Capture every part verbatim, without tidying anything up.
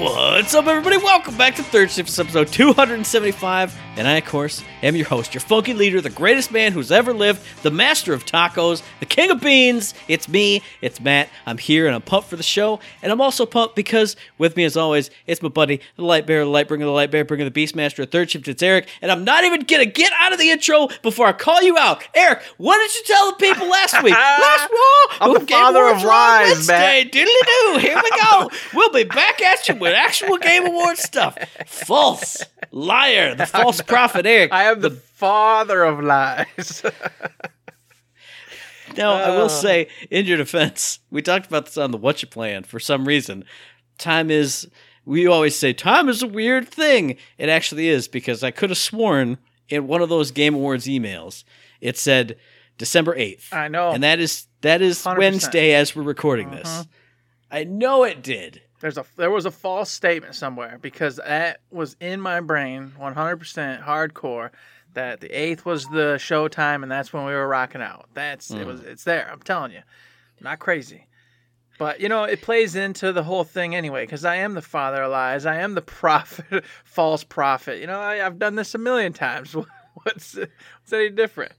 What's up, everybody? Welcome back to Third Shift, episode two seventy-five, and I, of course, am your host, your funky leader, the greatest man who's ever lived, the master of tacos, the king of beans. It's me, it's Matt. I'm here, and I'm pumped for the show, and I'm also pumped because, with me as always, it's my buddy, the light bearer, the light bringer, the light bearer, bringer, the beast master of Third Shift. It's Eric, and I'm not even gonna get out of the intro before I call you out. Eric, what did you tell the people last week? Last week, I'm the father of lies, man. Diddly-doo, here we go. We'll be back at you with actual Game Awards stuff. False liar, the false prophet Eric. I am the, the father of lies. Now, uh. I will say, in your defense, we talked about this on the Whatcha Plan for some reason. Time is, we always say, time is a weird thing. It actually is, because I could have sworn in one of those Game Awards emails, it said December eighth. I know. And that is, that is Wednesday as we're recording uh-huh. this. I know it did. There's a there was a false statement somewhere, because that was in my brain one hundred percent hardcore that the eighth was the showtime and that's when we were rocking out. That's mm. it was it's there. I'm telling you, not crazy, but you know it plays into the whole thing anyway. Because I am the father of lies. I am the prophet, false prophet. You know I, I've done this a million times. What's what's any different?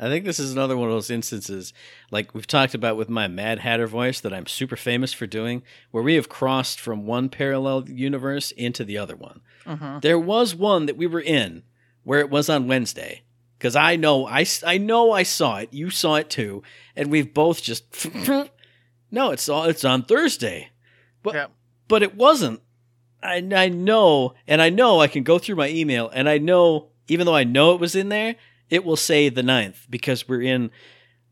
I think this is another one of those instances, like we've talked about with my Mad Hatter voice that I'm super famous for doing, where we have crossed from one parallel universe into the other one. Uh-huh. There was one that we were in where it was on Wednesday, because I know I, I know I saw it, you saw it too, and we've both just, no, it's all it's on Thursday. But, yeah. but it wasn't. I, I know, and I know I can go through my email, and I know, even though I know it was in there, it will say the ninth because we're in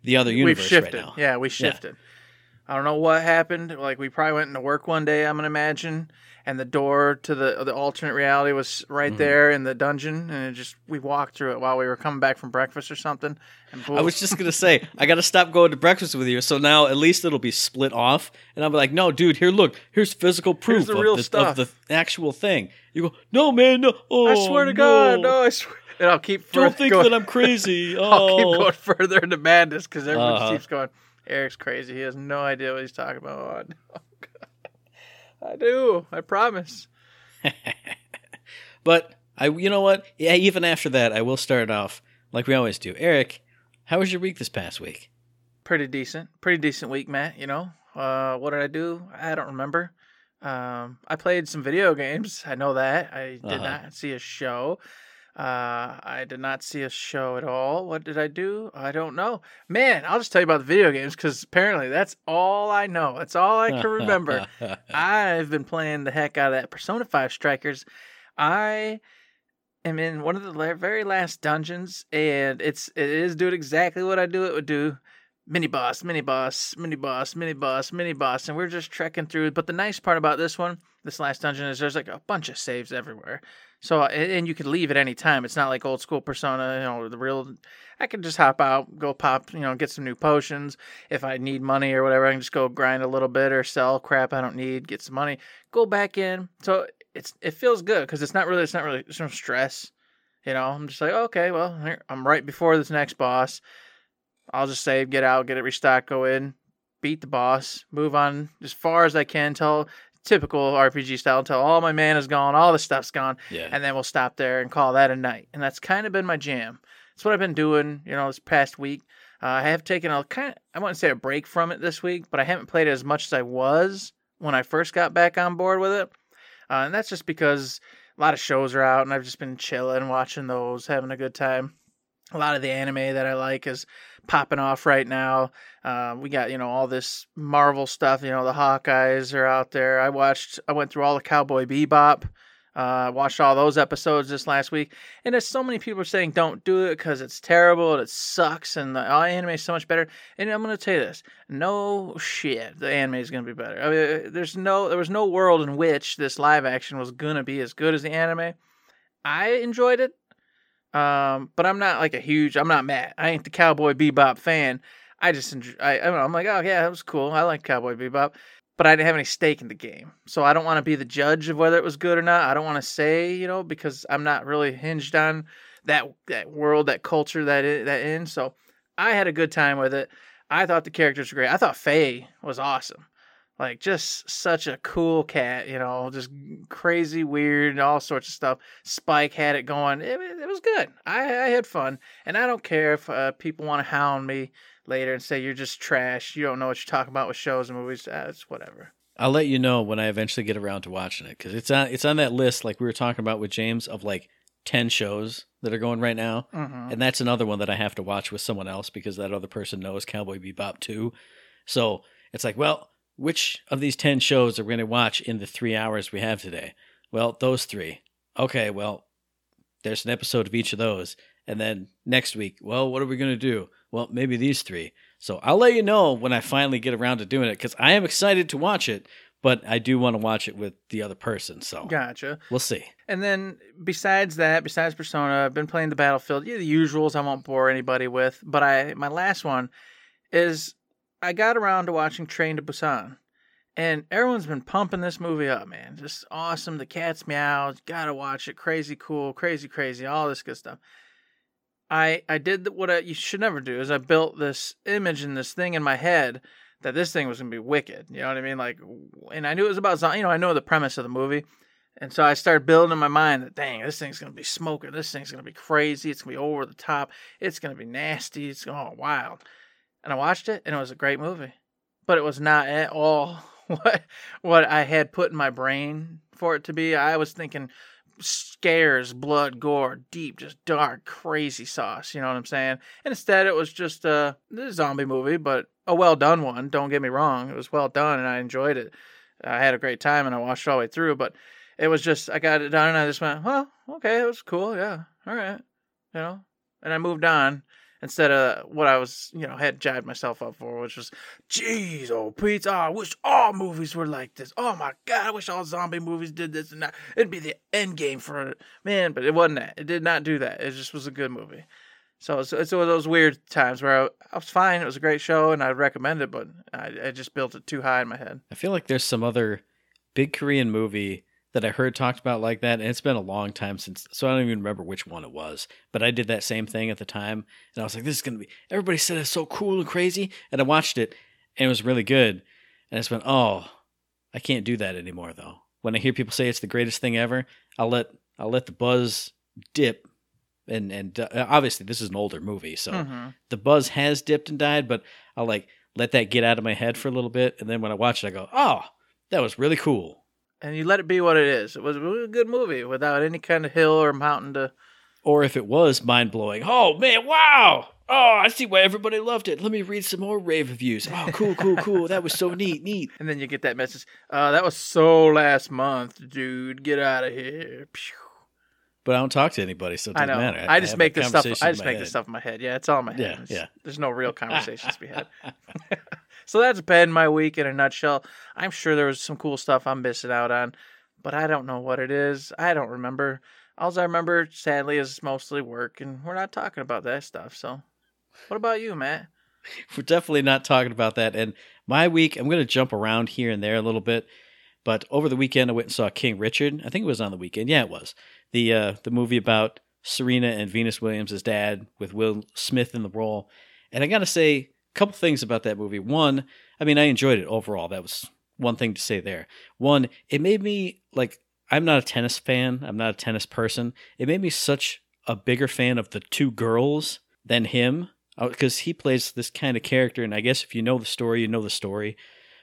the other universe. We've shifted. Right now. Yeah, we shifted. Yeah. I don't know what happened. Like, we probably went into work one day, I'm going to imagine, and the door to the the alternate reality was right mm-hmm. there in the dungeon, and it just we walked through it while we were coming back from breakfast or something. And I was just going to say, I got to stop going to breakfast with you, so now at least it'll be split off, and I'll be like, no, dude, here, look, here's physical proof here's the of, real the, stuff. of the actual thing. You go, no, man, no. Oh, I swear to no. God, no, I swear. And I'll keep further Don't think going. that I'm crazy. Oh. I'll keep going further into madness because everyone uh-huh. keeps going, Eric's crazy. He has no idea what he's talking about. Oh, God. I do. I promise. But I, you know what? Yeah, even after that, I will start off like we always do. Eric, how was your week this past week? Pretty decent. Pretty decent week, Matt. You know, uh, what did I do? I don't remember. Um, I played some video games. I know that. I did uh-huh. not see a show. Uh, I did not see a show at all. What did I do? I don't know. Man, I'll just tell you about the video games because apparently that's all I know. That's all I can remember. I've been playing the heck out of that Persona five Strikers. I am in one of the la- very last dungeons, and it's it is doing exactly what I knew it would do. Mini boss, mini boss, mini boss, mini boss, mini boss, and we're just trekking through. But the nice part about this one, this last dungeon, is there's like a bunch of saves everywhere. So, and you could leave at any time. It's not like old school Persona, you know, the real, I can just hop out, go pop, you know, get some new potions. If I need money or whatever, I can just go grind a little bit or sell crap I don't need, get some money, go back in. So it's, it feels good because it's not really, it's not really, there's no stress, you know, I'm just like, okay, well, here, I'm right before this next boss. I'll just save, get out, get it restocked, go in, beat the boss, move on as far as I can till typical R P G style, until all my mana's gone, all the stuff's gone, yeah. and then we'll stop there and call that a night. And that's kind of been my jam. That's what I've been doing, you know, this past week. Uh, I have taken a kind of, I wouldn't say a break from it this week, but I haven't played it as much as I was when I first got back on board with it. Uh, and that's just because a lot of shows are out, and I've just been chilling, watching those, having a good time. A lot of the anime that I like is popping off right now. Uh, we got, you know, all this Marvel stuff. You know, the Hawkeyes are out there. I watched, I went through all the Cowboy Bebop. I uh, watched all those episodes this last week. And there's so many people saying don't do it because it's terrible and it sucks and the oh, anime is so much better. And I'm going to tell you this. No shit. The anime is going to be better. I mean, there's no, there was no world in which this live action was going to be as good as the anime. I enjoyed it. Um, but I'm not like a huge, I'm not mad. I ain't the Cowboy Bebop fan. I just, enjoy, I, I don't know. I'm like, oh yeah, that was cool. I like Cowboy Bebop. but I didn't have any stake in the game. So I don't want to be the judge of whether it was good or not. I don't want to say, you know, because I'm not really hinged on that that world, that culture, that that in. So I had a good time with it. I thought the characters were great. I thought Faye was awesome. Like, just such a cool cat, you know, just crazy, weird, and all sorts of stuff. Spike had it going. It, it was good. I, I had fun. And I don't care if uh, people want to hound me later and say, you're just trash. You don't know what you're talking about with shows and movies. Uh, it's whatever. I'll let you know when I eventually get around to watching it, because it's on, it's on that list, like we were talking about with James, of like ten shows that are going right now. Mm-hmm. And that's another one that I have to watch with someone else, because that other person knows Cowboy Bebop too. So it's like, well, which of these ten shows are we going to watch in the three hours we have today? Well, those three. Okay, well, there's an episode of each of those. And then next week, well, what are we going to do? Well, maybe these three. So I'll let you know when I finally get around to doing it, because I am excited to watch it, but I do want to watch it with the other person. So gotcha. We'll see. And then besides that, besides Persona, I've been playing the Battlefield. Yeah, the usuals I won't bore anybody with. But I my last one is... I got around to watching Train to Busan, and everyone's been pumping this movie up, man. Just awesome. The cat's meow. Gotta watch it. Crazy cool. Crazy, crazy. All this good stuff. I I did what I, you should never do, is I built this image and this thing in my head that this thing was going to be wicked. You know what I mean? Like, and I knew it was about, you know, I know the premise of the movie. And so I started building in my mind that, dang, this thing's going to be smoking. This thing's going to be crazy. It's going to be over the top. It's going to be nasty. It's going to be wild. And I watched it, and it was a great movie. But it was not at all what what I had put in my brain for it to be. I was thinking scares, blood, gore, deep, just dark, crazy sauce. You know what I'm saying? And instead, it was just a, a zombie movie, but a well-done one. Don't get me wrong. It was well done, and I enjoyed it. I had a great time, and I watched it all the way through. But it was just, I got it done, and I just went, well, okay, it was cool. Yeah, all right. You know? And I moved on. Instead of what I was, you know, had jived myself up for, which was, geez, oh, Pete, oh, I wish all movies were like this. Oh, my God, I wish all zombie movies did this and that. It'd be the end game for it. Man, but it wasn't that. It did not do that. It just was a good movie. So it's, it's one of those weird times where I, I was fine. It was a great show, and I'd recommend it, but I, I just built it too high in my head. I feel like there's some other big Korean movie that I heard talked about like that, and it's been a long time since, so I don't even remember which one it was, but I did that same thing at the time, and I was like, this is going to be, everybody said it's so cool and crazy, and I watched it, and it was really good, and I just went, oh, I can't do that anymore, though. When I hear people say it's the greatest thing ever, I'll let I'll let the buzz dip, and, and uh, obviously this is an older movie, so mm-hmm. the buzz has dipped and died, but I'll like let that get out of my head for a little bit, and then when I watch it, I go, oh, that was really cool. And you let it be what it is. It was a good movie without any kind of hill or mountain to... Or if it was mind-blowing, oh, man, wow! Oh, I see why everybody loved it. Let me read some more rave reviews. Oh, cool, cool, cool. That was so neat, neat. And then you get that message, uh, that was so last month, dude. Get out of here. Pew. But I don't talk to anybody, so it doesn't I know. matter. I, I just make this stuff I just make head. this stuff in my head. Yeah, it's all in my head. Yeah, it's, yeah. There's no real conversations to be had. So that's been my week in a nutshell. I'm sure there was some cool stuff I'm missing out on, but I don't know what it is. I don't remember. All I remember, sadly, is mostly work, and we're not talking about that stuff. So what about you, Matt? We're definitely not talking about that. And my week, I'm going to jump around here and there a little bit, but over the weekend I went and saw King Richard. I think it was on the weekend. Yeah, it was. The, uh, the movie about Serena and Venus Williams' dad with Will Smith in the role. And I got to say... couple things about that movie. One, I mean, I enjoyed it overall. That was one thing to say there. One, it made me, like, I'm not a tennis fan. I'm not a tennis person. It made me such a bigger fan of the two girls than him, because he plays this kind of character, and I guess if you know the story, you know the story.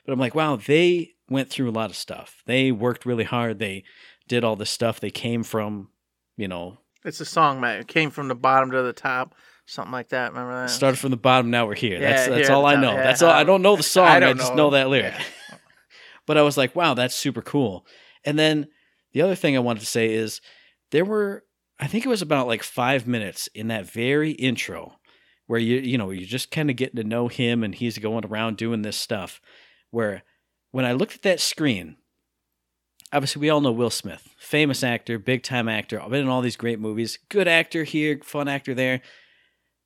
But I'm like, wow, they went through a lot of stuff. They worked really hard. They did all this stuff. They came from, you know... It's a song, man. It came from the bottom to the top. Something like that, remember that? Started from the bottom, now we're here. Yeah, that's that's here all I know. Yeah. That's all. I don't know the song, I, I just know, know that lyric. Yeah. But I was like, wow, that's super cool. And then the other thing I wanted to say is there were, I think it was about like five minutes in that very intro where you you know, you're just kind of getting to know him and he's going around doing this stuff, where when I looked at that screen, obviously we all know Will Smith, famous actor, big time actor, been in all these great movies, good actor here, fun actor there.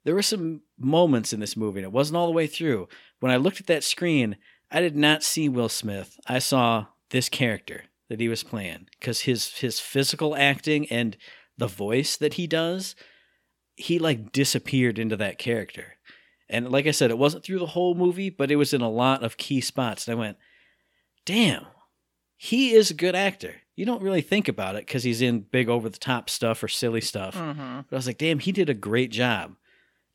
There were some moments in this movie, and it wasn't all the way through. When I looked at that screen, I did not see Will Smith. I saw this character that he was playing, because his his physical acting and the voice that he does, he like disappeared into that character. And like I said, it wasn't through the whole movie, but it was in a lot of key spots. And I went, damn, he is a good actor. You don't really think about it because he's in big over-the-top stuff or silly stuff. Mm-hmm. But I was like, damn, he did a great job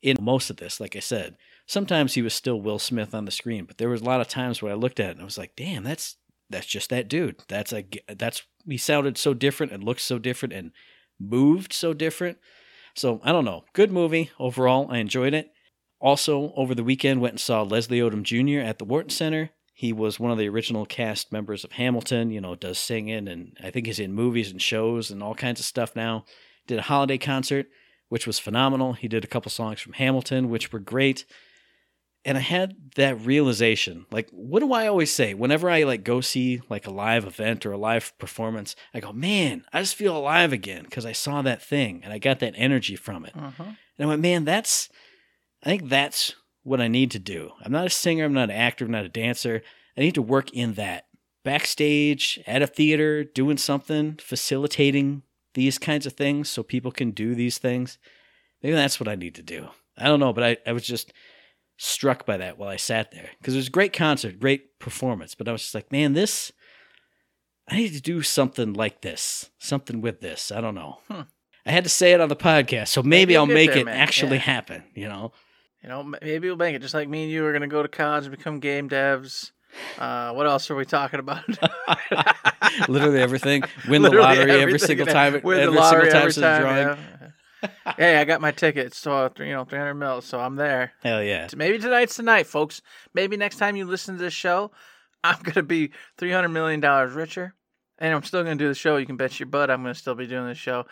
in most of this, like I said. Sometimes he was still Will Smith on the screen, but there was a lot of times where I looked at it and I was like, damn, that's that's just that dude. That's a, that's he sounded so different and looked so different and moved so different. So, I don't know. Good movie. Overall, I enjoyed it. Also, over the weekend, went and saw Leslie Odom Junior at the Wharton Center. He was one of the original cast members of Hamilton, you know, does singing, and I think he's in movies and shows and all kinds of stuff now. Did a holiday concert, which was phenomenal. He did a couple songs from Hamilton, which were great. And I had that realization, like, what do I always say? Whenever I, like, go see, like, a live event or a live performance, I go, man, I just feel alive again because I saw that thing and I got that energy from it. Uh-huh. And I went, man, that's... I think that's what I need to do. I'm not a singer. I'm not an actor. I'm not a dancer. I need to work in that. Backstage, at a theater, doing something, facilitating these kinds of things so people can do these things. Maybe that's what I need to do. I don't know, but I, I was just struck by that while I sat there. Because it was a great concert, great performance. But I was just like, man, this, I need to do something like this. Something with this. I don't know. Huh. I had to say it on the podcast, so maybe, maybe I'll make there, it man. actually yeah. happen, you know? You know, maybe we'll make it. Just like me and you are going to go to college and become game devs. Uh, what else are we talking about? Literally everything. Win Literally the lottery every single time. Win every the lottery single time every time. Yeah. Hey, I got my ticket. So, you know, three hundred mil. So I'm there. Hell yeah. Maybe tonight's the night, folks. Maybe next time you listen to this show, I'm going to be three hundred million dollars richer. And I'm still going to do the show. You can bet your butt I'm going to still be doing this show.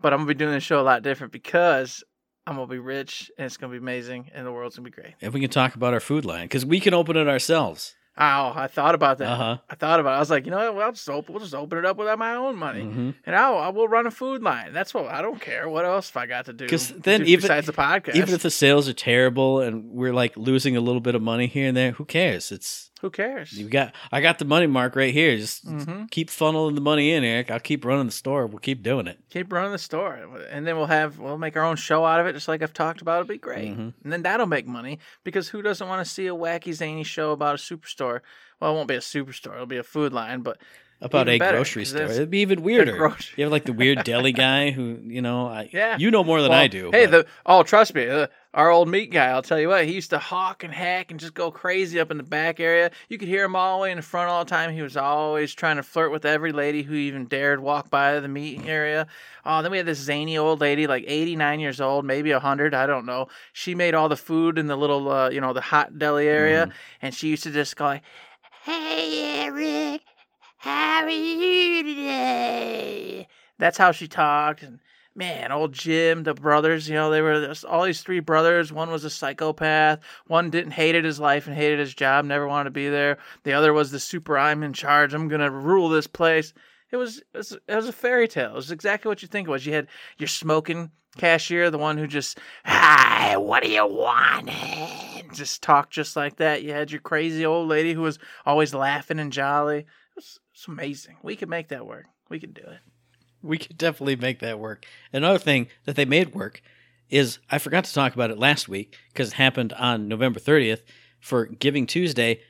But I'm going to be doing this show a lot different because... I'm going to be rich, and it's going to be amazing, and the world's going to be great. And we can talk about our food line, because we can open it ourselves. Oh, I thought about that. Uh-huh. I thought about it. I was like, you know what? Well, I'll just open, we'll just open it up without my own money, mm-hmm. and I'll, I will run a food line. That's what I don't care. What else have I got to do, then do even, besides the podcast? Even if the sales are terrible and we're like losing a little bit of money here and there, who cares? It's who cares? You got I got the money mark right here. Just mm-hmm. keep funneling the money in, Eric. I'll keep running the store. We'll keep doing it. Keep running the store, and then we'll have we'll make our own show out of it, just like I've talked about. It'll be great, mm-hmm. and then that'll make money because who doesn't want to see a wacky zany show about a superstar? Well, it won't be a superstore. It'll be a food line, but about a better, grocery store. It'd be even weirder. Grocery- you have like the weird deli guy who, you know, I, yeah. you know more than well, I do. Hey, but. the oh, trust me, uh, our old meat guy. I'll tell you what, he used to hawk and hack and just go crazy up in the back area. You could hear him all the way in the front all the time. He was always trying to flirt with every lady who even dared walk by the meat area. Oh, then we had this zany old lady, like eighty-nine years old, maybe one hundred, I don't know. She made all the food in the little, uh, you know, the hot deli area, mm. and she used to just go like, "Hey, Eric. How are you today?" That's how she talked. And man, old Jim, the brothers, you know, they were just, all these three brothers. One was a psychopath. One didn't hated his life and hated his job, never wanted to be there. The other was the super, I'm in charge. I'm going to rule this place. It was, it was it was a fairy tale. It was exactly what you think it was. You had your smoking cashier, the one who just, "Hi, what do you want?" Just talked just like that. You had your crazy old lady who was always laughing and jolly. It's amazing. We could make that work. We could do it. We could definitely make that work. Another thing that they made work is, I forgot to talk about it last week because it happened on November thirtieth for Giving Tuesday.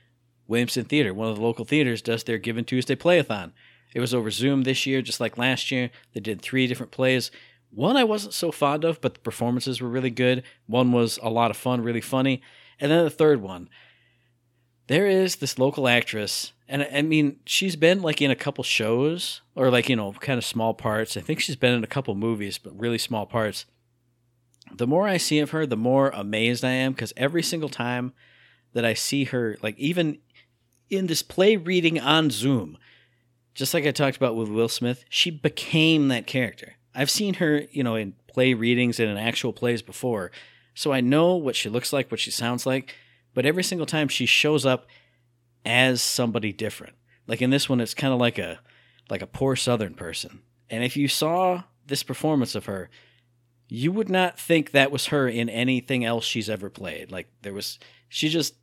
Williamson Theater, one of the local theaters, does their Giving Tuesday Playathon. It was over Zoom this year, just like last year. They did three different plays. One I wasn't so fond of, but the performances were really good. One was a lot of fun, really funny. And then the third one, there is this local actress, and I mean, she's been like in a couple shows or like, you know, kind of small parts. I think she's been in a couple movies, but really small parts. The more I see of her, the more amazed I am, because every single time that I see her, like even in this play reading on Zoom, just like I talked about with Will Smith, she became that character. I've seen her, you know, in play readings and in actual plays before, so I know what she looks like, what she sounds like. But every single time she shows up as somebody different. Like in this one, it's kind of like a like a poor Southern person. And if you saw this performance of her, you would not think that was her in anything else she's ever played. Like there was, she just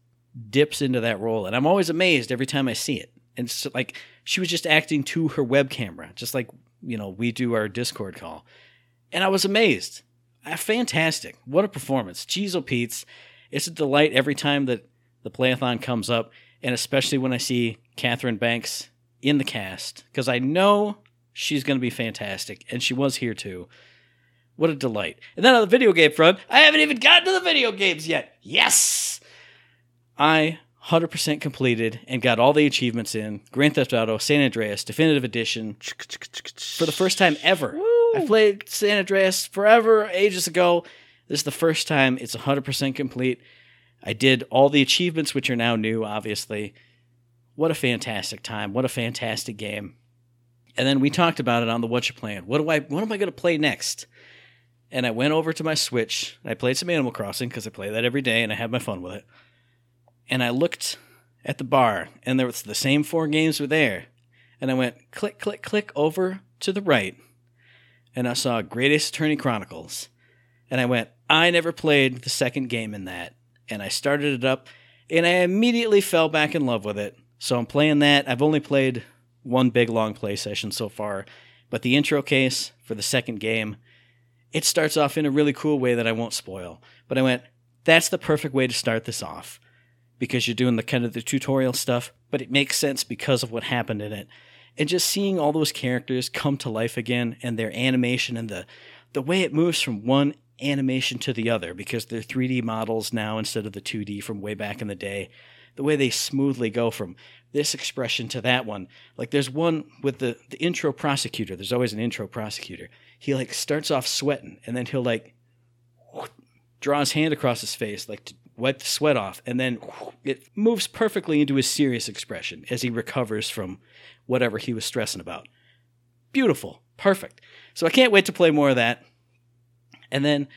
dips into that role, and I'm always amazed every time I see it. And so, like, she was just acting to her web camera, just like, you know, we do our Discord call. And I was amazed. Uh, fantastic. What a performance. Jeez-o Pete's. It's a delight every time that the playathon comes up, and especially when I see Kathryn Banks in the cast, because I know she's going to be fantastic, and she was here too. What a delight. And then on the video game front, I haven't even gotten to the video games yet. Yes! I one hundred percent completed and got all the achievements in Grand Theft Auto San Andreas Definitive Edition for the first time ever. Woo. I played San Andreas forever, ages ago. This is the first time it's one hundred percent complete. I did all the achievements, which are now new, obviously. What a fantastic time. What a fantastic game. And then we talked about it on the What You Playing. What do I? What am I going to play next? And I went over to my Switch, and I played some Animal Crossing, because I play that every day, and I have my fun with it. And I looked at the bar, and there was the same four games were there. And I went click, click, click over to the right, and I saw Great Ace Attorney Chronicles. And I went, I never played the second game in that. And I started it up, and I immediately fell back in love with it. So I'm playing that. I've only played one big long play session so far, but the intro case for the second game, it starts off in a really cool way that I won't spoil. But I went, that's the perfect way to start this off, because you're doing the kind of the tutorial stuff, but it makes sense because of what happened in it. And just seeing all those characters come to life again, and their animation, and the, the way it moves from one animation to the other, because they're three D models now instead of the two D from way back in the day. The way they smoothly go from this expression to that one. Like, there's one with the, the intro prosecutor. There's always an intro prosecutor. He, like, starts off sweating, and then he'll, like, whoosh, draw his hand across his face, like, to wipe the sweat off, and then whoosh, it moves perfectly into his serious expression as he recovers from whatever he was stressing about. Beautiful. Perfect. So I can't wait to play more of that. And then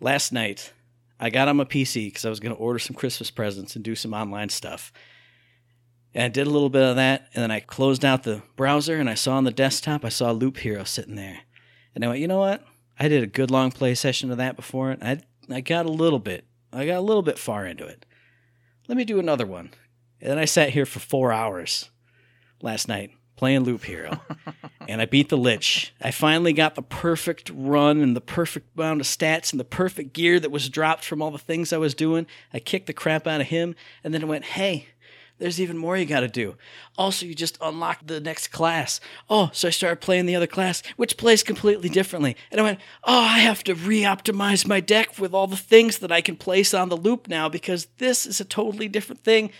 last night, I got on my P C because I was going to order some Christmas presents and do some online stuff. And I did a little bit of that, and then I closed out the browser, and I saw on the desktop, I saw Loop Hero sitting there. And I went, you know what? I did a good long play session of that before, and I, I got a little bit. I got a little bit far into it. Let me do another one. And then I sat here for four hours last night playing Loop Hero, and I beat the Lich. I finally got the perfect run and the perfect amount of stats and the perfect gear that was dropped from all the things I was doing. I kicked the crap out of him, and then I went, hey, there's even more you got to do. Also, you just unlocked the next class. Oh, so I started playing the other class, which plays completely differently. And I went, oh, I have to re-optimize my deck with all the things that I can place on the loop now, because this is a totally different thing.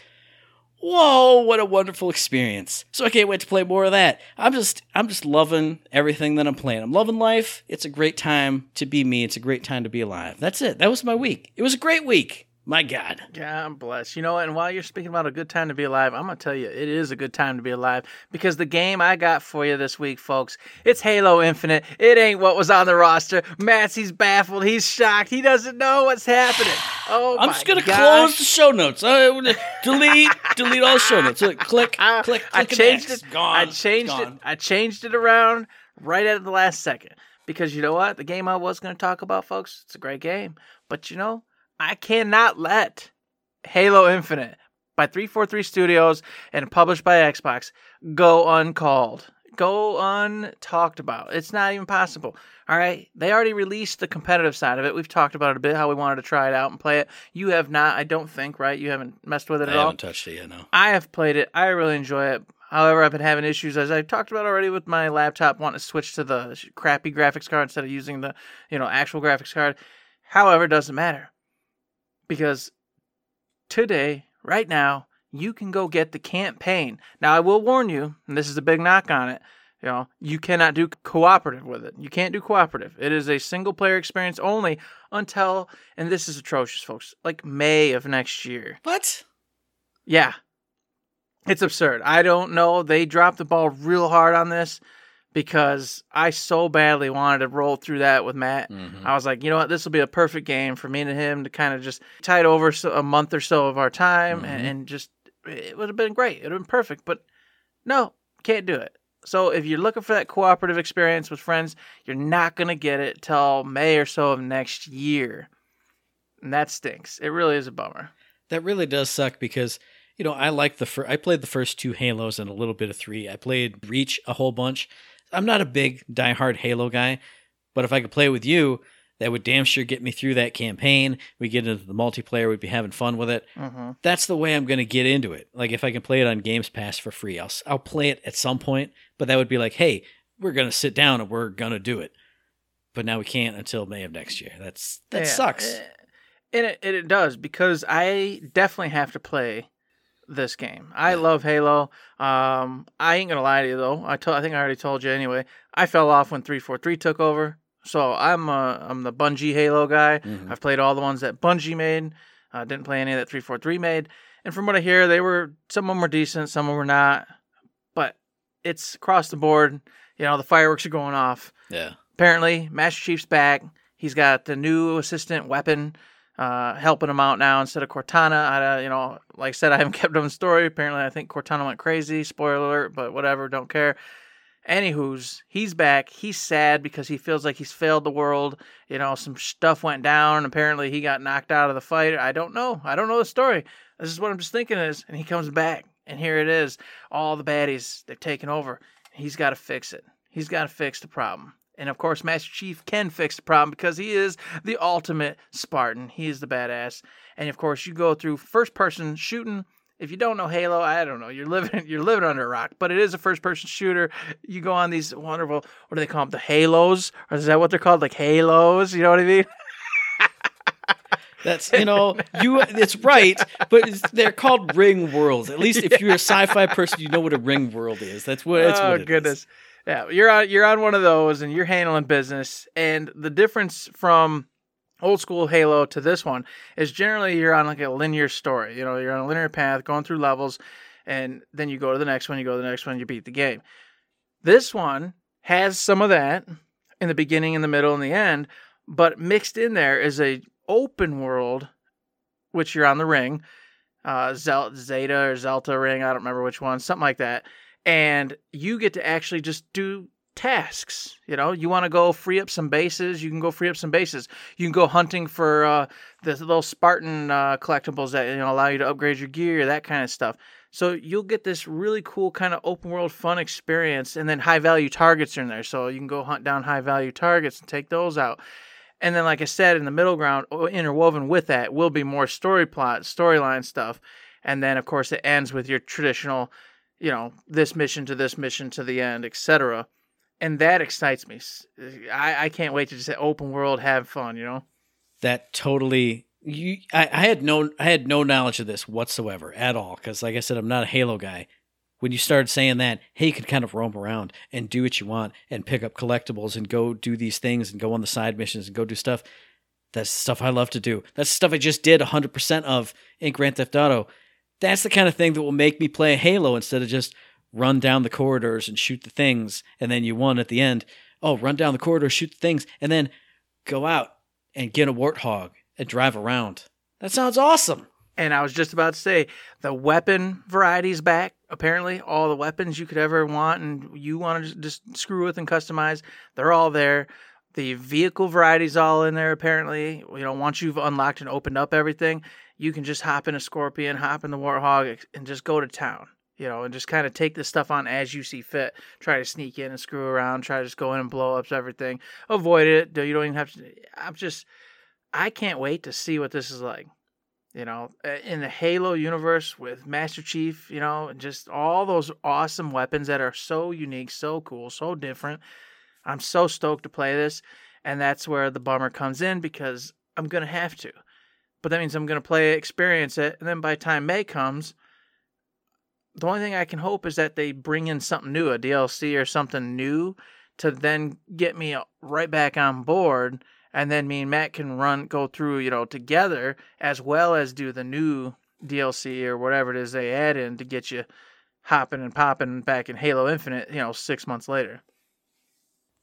Whoa, what a wonderful experience. So I can't wait to play more of that. I'm just I'm just loving everything that I'm playing. I'm loving life. It's a great time to be me. It's a great time to be alive. That's it. That was my week. It was a great week. My God. Yeah, I'm blessed. You know, and while you're speaking about a good time to be alive, I'm going to tell you, it is a good time to be alive, because the game I got for you this week, folks, it's Halo Infinite. It ain't what was on the roster. Mattsy's baffled. He's shocked. He doesn't know what's happening. Oh, I'm my just going to close the show notes. I would delete, delete all show notes. Click, click, I, click. I changed it. Gone. I changed Gone. it. I changed it around right at the last second, because you know what? The game I was going to talk about, folks, it's a great game, but you know, I cannot let Halo Infinite by three forty-three Studios and published by Xbox go uncalled, go untalked about. It's not even possible. All right? They already released the competitive side of it. We've talked about it a bit, how we wanted to try it out and play it. You have not, I don't think, right? You haven't messed with it I at all? I haven't touched it yet, no. I have played it. I really enjoy it. However, I've been having issues, as I've talked about already, with my laptop wanting to switch to the crappy graphics card instead of using the, you know, actual graphics card. However, it doesn't matter. Because today, right now, you can go get the campaign. Now, I will warn you, and this is a big knock on it, you know, you cannot do cooperative with it. You can't do cooperative. It is a single-player experience only until, and this is atrocious, folks, like May of next year. What? Yeah. It's absurd. I don't know. They dropped the ball real hard on this, because I so badly wanted to roll through that with Matt. Mm-hmm. I was like, you know what? This will be a perfect game for me and him to kind of just tide over a month or so of our time. Mm-hmm. and, and just, it would have been great. It would have been perfect. But no, can't do it. So if you're looking for that cooperative experience with friends, you're not going to get it till May or so of next year. And that stinks. It really is a bummer. that really does suck because, you know, I like the fir- I played the first two Halos and a little bit of three. I played Reach a whole bunch. I'm not a big diehard Halo guy, but if I could play with you, that would damn sure get me through that campaign. We get into the multiplayer, we'd be having fun with it. Mm-hmm. That's the way I'm going to get into it. Like if I can play it on Games Pass for free, I'll I'll play it at some point. But that would be like, hey, we're going to sit down and we're going to do it. But now we can't until May of next year. That's that yeah. sucks. And it it does because I definitely have to play this game. I yeah. love Halo. Um, I ain't gonna lie to you though. I to- I think I already told you anyway. I fell off when three forty-three took over. So I'm uh, I'm the Bungie Halo guy. Mm-hmm. I've played all the ones that Bungie made. Uh, didn't play any that three forty-three made. And from what I hear, they were some of them were decent, some of them were not. But it's across the board. You know, the fireworks are going off. Yeah. Apparently, Master Chief's back. He's got the new assistant weapon uh, helping him out now instead of Cortana. I, uh, you know, like I said, I haven't kept up the story. Apparently, I think Cortana went crazy. Spoiler alert, but whatever, don't care. Anywho's, he's back. He's sad because he feels like he's failed the world. You know, some stuff went down. Apparently, he got knocked out of the fight. I don't know. I don't know the story. This is what I'm just thinking is. And he comes back, and here it is. All the baddies, they've taken over. He's got to fix it. He's got to fix the problem. And, of course, Master Chief can fix the problem because he is the ultimate Spartan. He is the badass. And, of course, you go through first-person shooting. If you don't know Halo, I don't know. You're living you're living under a rock. But it is a first-person shooter. You go on these wonderful, what do they call them, the Halos? Or is that what they're called? Like Halos? You know what I mean? That's, you know, you. It's right, but it's, they're called ring worlds. At least if you're a sci-fi person, you know what a ring world is. That's what, that's oh, what it goodness. is. Yeah, you're on you're on one of those, and you're handling business. And the difference from old school Halo to this one is generally you're on like a linear story. You know, you're on a linear path, going through levels, and then you go to the next one, you go to the next one, you beat the game. This one has some of that in the beginning, in the middle, and the end, but mixed in there is a open world, which you're on the ring, uh, Zel- Zeta or Zelta ring, I don't remember which one, something like that. And you get to actually just do tasks. You know, you want to go free up some bases. You can go free up some bases. You can go hunting for uh, the little Spartan uh, collectibles that, you know, allow you to upgrade your gear, that kind of stuff. So you'll get this really cool kind of open world fun experience. And then high value targets are in there. So you can go hunt down high value targets and take those out. And then, like I said, in the middle ground, interwoven with that will be more story plot, storyline stuff. And then, of course, it ends with your traditional, you know, this mission to this mission to the end, et cetera. And that excites me. I, I can't wait to just say open world, have fun, you know? That totally... You, I, I had no I had no knowledge of this whatsoever at all, because like I said, I'm not a Halo guy. When you started saying that, hey, you can kind of roam around and do what you want and pick up collectibles and go do these things and go on the side missions and go do stuff. That's stuff I love to do. That's stuff I just did one hundred percent of in Grand Theft Auto. That's the kind of thing that will make me play Halo instead of just run down the corridors and shoot the things, and then you won at the end. Oh, run down the corridor, shoot the things, and then go out and get a warthog and drive around. That sounds awesome. And I was just about to say, the weapon variety's back. Apparently, all the weapons you could ever want and you want to just screw with and customize, they're all there. The vehicle variety's all in there, apparently. You know, once you've unlocked and opened up everything, you can just hop in a Scorpion, hop in the Warthog, and just go to town, you know, and just kind of take this stuff on as you see fit. Try to sneak in and screw around. Try to just go in and blow up everything. Avoid it. You don't even have to. I'm just, I can't wait to see what this is like, you know, in the Halo universe with Master Chief, you know, and just all those awesome weapons that are so unique, so cool, so different. I'm so stoked to play this, and that's where the bummer comes in because I'm going to have to. But that means I'm going to play it, experience it, and then by the time May comes, the only thing I can hope is that they bring in something new, a D L C or something new, to then get me right back on board, and then me and Matt can run, go through, you know, together, as well as do the new D L C or whatever it is they add in to get you hopping and popping back in Halo Infinite, you know, six months later.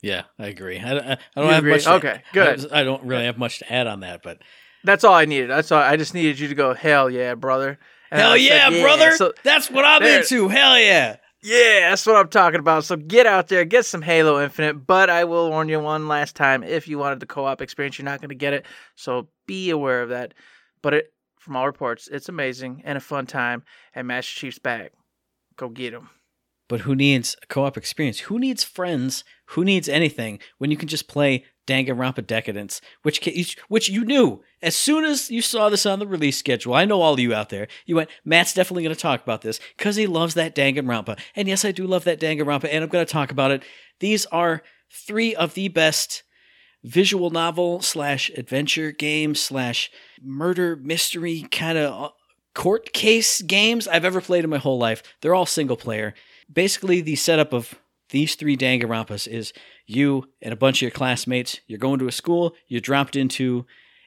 Yeah, I agree. I, I don't you have agree? much. To, okay, good. I, I don't really have much to add on that, but. That's all I needed. That's all. I just needed you to go, hell yeah, brother. And hell yeah, said, yeah, brother. So, that's what I'm there. into. Hell yeah. Yeah, that's what I'm talking about. So get out there, get some Halo Infinite. But I will warn you one last time, if you wanted the co-op experience, you're not going to get it. So be aware of that. But it From all reports, it's amazing and a fun time, and Master Chief's back. Go get him. But who needs a co-op experience? Who needs friends? Who needs anything when you can just play Danganronpa Decadence, which can, which you knew as soon as you saw this on the release schedule? I know all of you out there. You went, Matt's definitely going to talk about this because he loves that Danganronpa. And yes, I do love that Danganronpa, and I'm going to talk about it. These are three of the best visual novel slash adventure game slash murder mystery kind of court case games I've ever played in my whole life. They're all single player. Basically, the setup of these three Danganronpas is you and a bunch of your classmates, you're going to a school, you're dropped into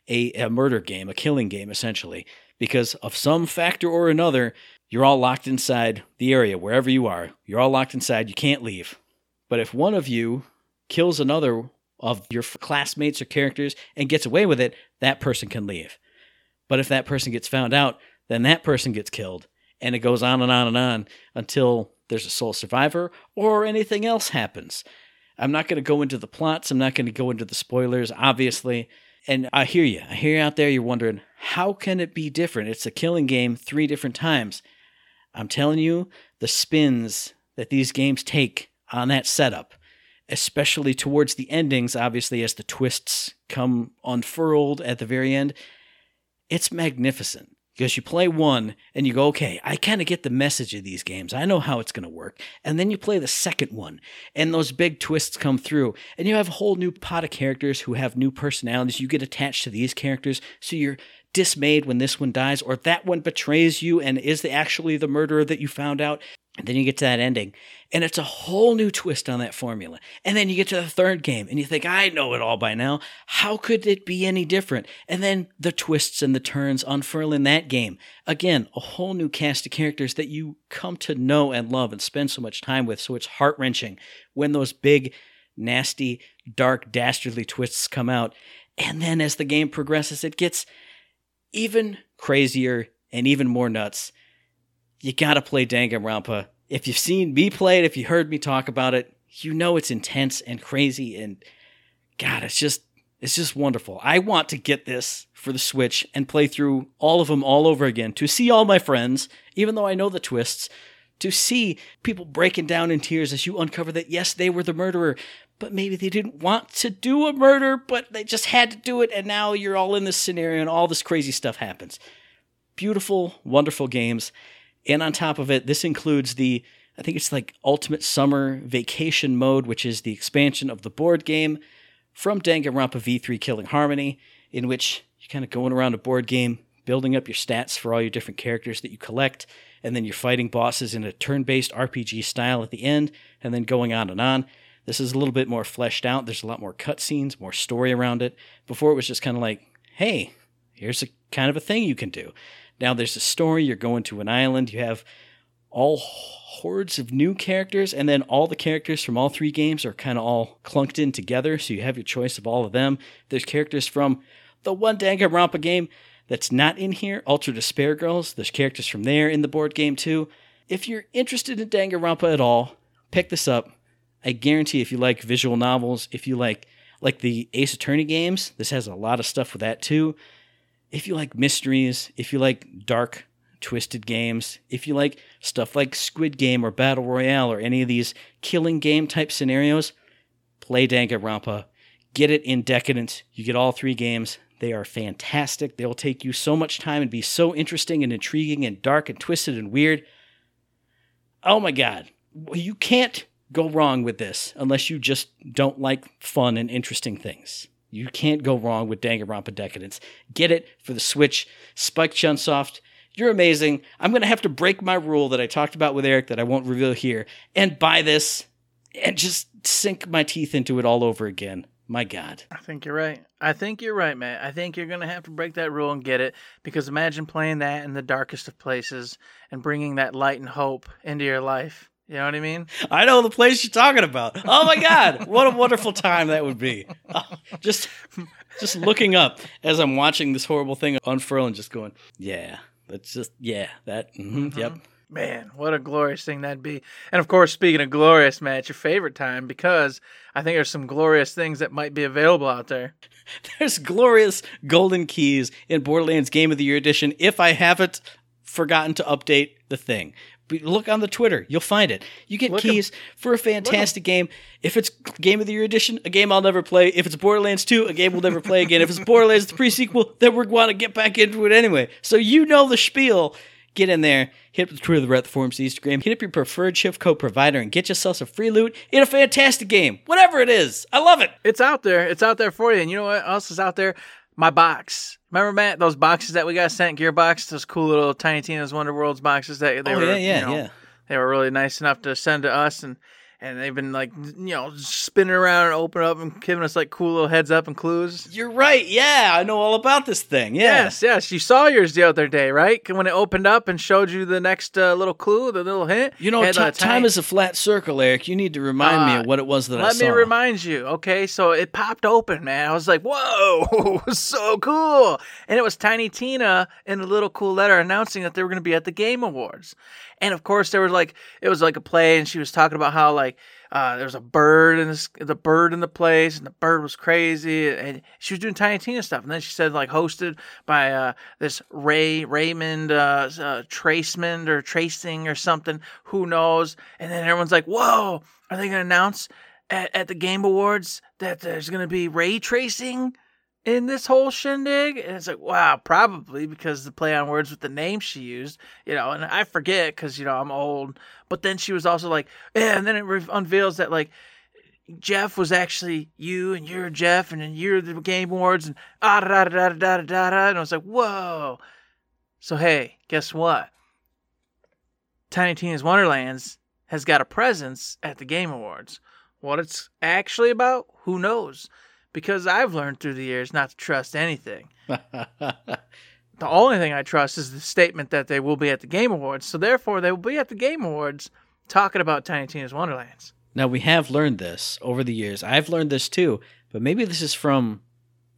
a, a murder game, a killing game, essentially. Because of some factor or another, you're all locked inside the area, wherever you are. You're all locked inside, you can't leave. But if one of you kills another of your classmates or characters and gets away with it, that person can leave. But if that person gets found out, then that person gets killed. And it goes on and on and on until there's a sole survivor or anything else happens. I'm not going to go into the plots. I'm not going to go into the spoilers, obviously. And I hear you. I hear you out there. You're wondering, how can it be different? It's a killing game three different times. I'm telling you, the spins that these games take on that setup, especially towards the endings, obviously, as the twists come unfurled at the very end, it's magnificent. Because you play one and you go, okay, I kind of get the message of these games. I know how it's going to work. And then you play the second one and those big twists come through and you have a whole new pot of characters who have new personalities. You get attached to these characters. So you're dismayed when this one dies or that one betrays you and is the, actually the murderer that you found out. And then you get to that ending and it's a whole new twist on that formula. And then you get to the third game and you think, I know it all by now. How could it be any different? And then the twists and the turns unfurl in that game. Again, a whole new cast of characters that you come to know and love and spend so much time with. So it's heart-wrenching when those big, nasty, dark, dastardly twists come out. And then as the game progresses, it gets even crazier and even more nuts. You gotta play Danganronpa. If you've seen me play it, if you heard me talk about it, you know it's intense and crazy and God, it's just it's just wonderful. I want to get this for the Switch and play through all of them all over again to see all my friends, even though I know the twists, to see people breaking down in tears as you uncover that, yes, they were the murderer, but maybe they didn't want to do a murder, but they just had to do it, and now you're all in this scenario and all this crazy stuff happens. Beautiful, wonderful games. And on top of it, this includes the, I think it's like Ultimate Summer Vacation Mode, which is the expansion of the board game from Danganronpa V three Killing Harmony, in which you're kind of going around a board game, building up your stats for all your different characters that you collect, and then you're fighting bosses in a turn-based R P G style at the end, and then going on and on. This is a little bit more fleshed out. There's a lot more cutscenes, more story around it. Before, it was just kind of like, hey, here's a kind of a thing you can do. Now there's a story, you're going to an island, you have all hordes of new characters, and then all the characters from all three games are kind of all clunked in together, so you have your choice of all of them. There's characters from the one Danganronpa game that's not in here, Ultra Despair Girls. There's characters from there in the board game too. If you're interested in Danganronpa at all, pick this up. I guarantee if you like visual novels, if you like, like the Ace Attorney games, this has a lot of stuff with that too. If you like mysteries, if you like dark, twisted games, if you like stuff like Squid Game or Battle Royale or any of these killing game type scenarios, play Danganronpa. Get it in Decadence. You get all three games. They are fantastic. They'll take you so much time and be so interesting and intriguing and dark and twisted and weird. Oh my God. You can't go wrong with this unless you just don't like fun and interesting things. You can't go wrong with Danganronpa Decadence. Get it for the Switch. Spike Chunsoft, you're amazing. I'm going to have to break my rule that I talked about with Eric that I won't reveal here and buy this and just sink my teeth into it all over again. My God. I think you're right. I think you're right, Matt. I think you're going to have to break that rule and get it, because imagine playing that in the darkest of places and bringing that light and hope into your life. You know what I mean? I know the place you're talking about. Oh my God, what a wonderful time that would be. Oh, just just looking up as I'm watching this horrible thing unfurl and just going, yeah, that's just, yeah, that, mm-hmm, mm-hmm. Yep. Man, what a glorious thing that'd be. And of course, speaking of glorious, Matt, your favorite time, because I think there's some glorious things that might be available out there. There's glorious golden keys in Borderlands Game of the Year edition, if I haven't forgotten to update the thing. Look on the Twitter. You'll find it. You get look keys up. For a fantastic game. If it's Game of the Year edition, a game I'll never play. If it's Borderlands two, a game we'll never play again. If it's Borderlands the pre-sequel, then we're going to get back into it anyway. So you know the spiel. Get in there. Hit up the Twitter, the Reddit, the forums, the Instagram. Hit up your preferred shift code provider and get yourself some free loot in a fantastic game. Whatever it is. I love it. It's out there. It's out there for you. And you know what else is out there? My box. Remember, Matt, those boxes that we got sent, Gearbox, those cool little Tiny Tina's Wonderworlds boxes that they oh, were, yeah, yeah, you know, yeah. they were really nice enough to send to us, and, and they've been like, you know, spinning around and opening up and giving us like cool little heads up and clues. You're right, yeah, I know all about this thing. Yeah. Yes, yes, you saw yours the other day, right? When it opened up and showed you the next uh, little clue, the little hint. You know, t- time tiny... is a flat circle, Eric. You need to remind uh, me of what it was that I saw. Let me remind you. Okay, so it popped open, man. I was like, whoa, so cool. And it was Tiny Tina in a little cool letter announcing that they were going to be at the Game Awards. And of course, there was like it was like a play, and she was talking about how like uh, there was a bird in this, the bird in the place, and the bird was crazy, and she was doing Tiny Tina stuff. And then she said like hosted by uh, this Ray Raymond uh, uh, Traceman or Tracing or something, who knows? And then everyone's like, "Whoa, are they gonna announce at, at the Game Awards that there's gonna be ray tracing in this whole shindig?" And it's like, wow, probably, because the play on words with the name she used, you know, and I forget because, you know, I'm old. But then she was also like, yeah, and then it re- unveils that, like, Jeff was actually you, and you're Jeff, and then you're the Game Awards, and ah da da da da da da da da. And I was like, whoa. So, hey, guess what? Tiny Tina's Wonderlands has got a presence at the Game Awards. What it's actually about, who knows? Because I've learned through the years not to trust anything. The only thing I trust is the statement that they will be at the Game Awards. So therefore, they will be at the Game Awards talking about Tiny Tina's Wonderlands. Now, we have learned this over the years. I've learned this too, but maybe this is from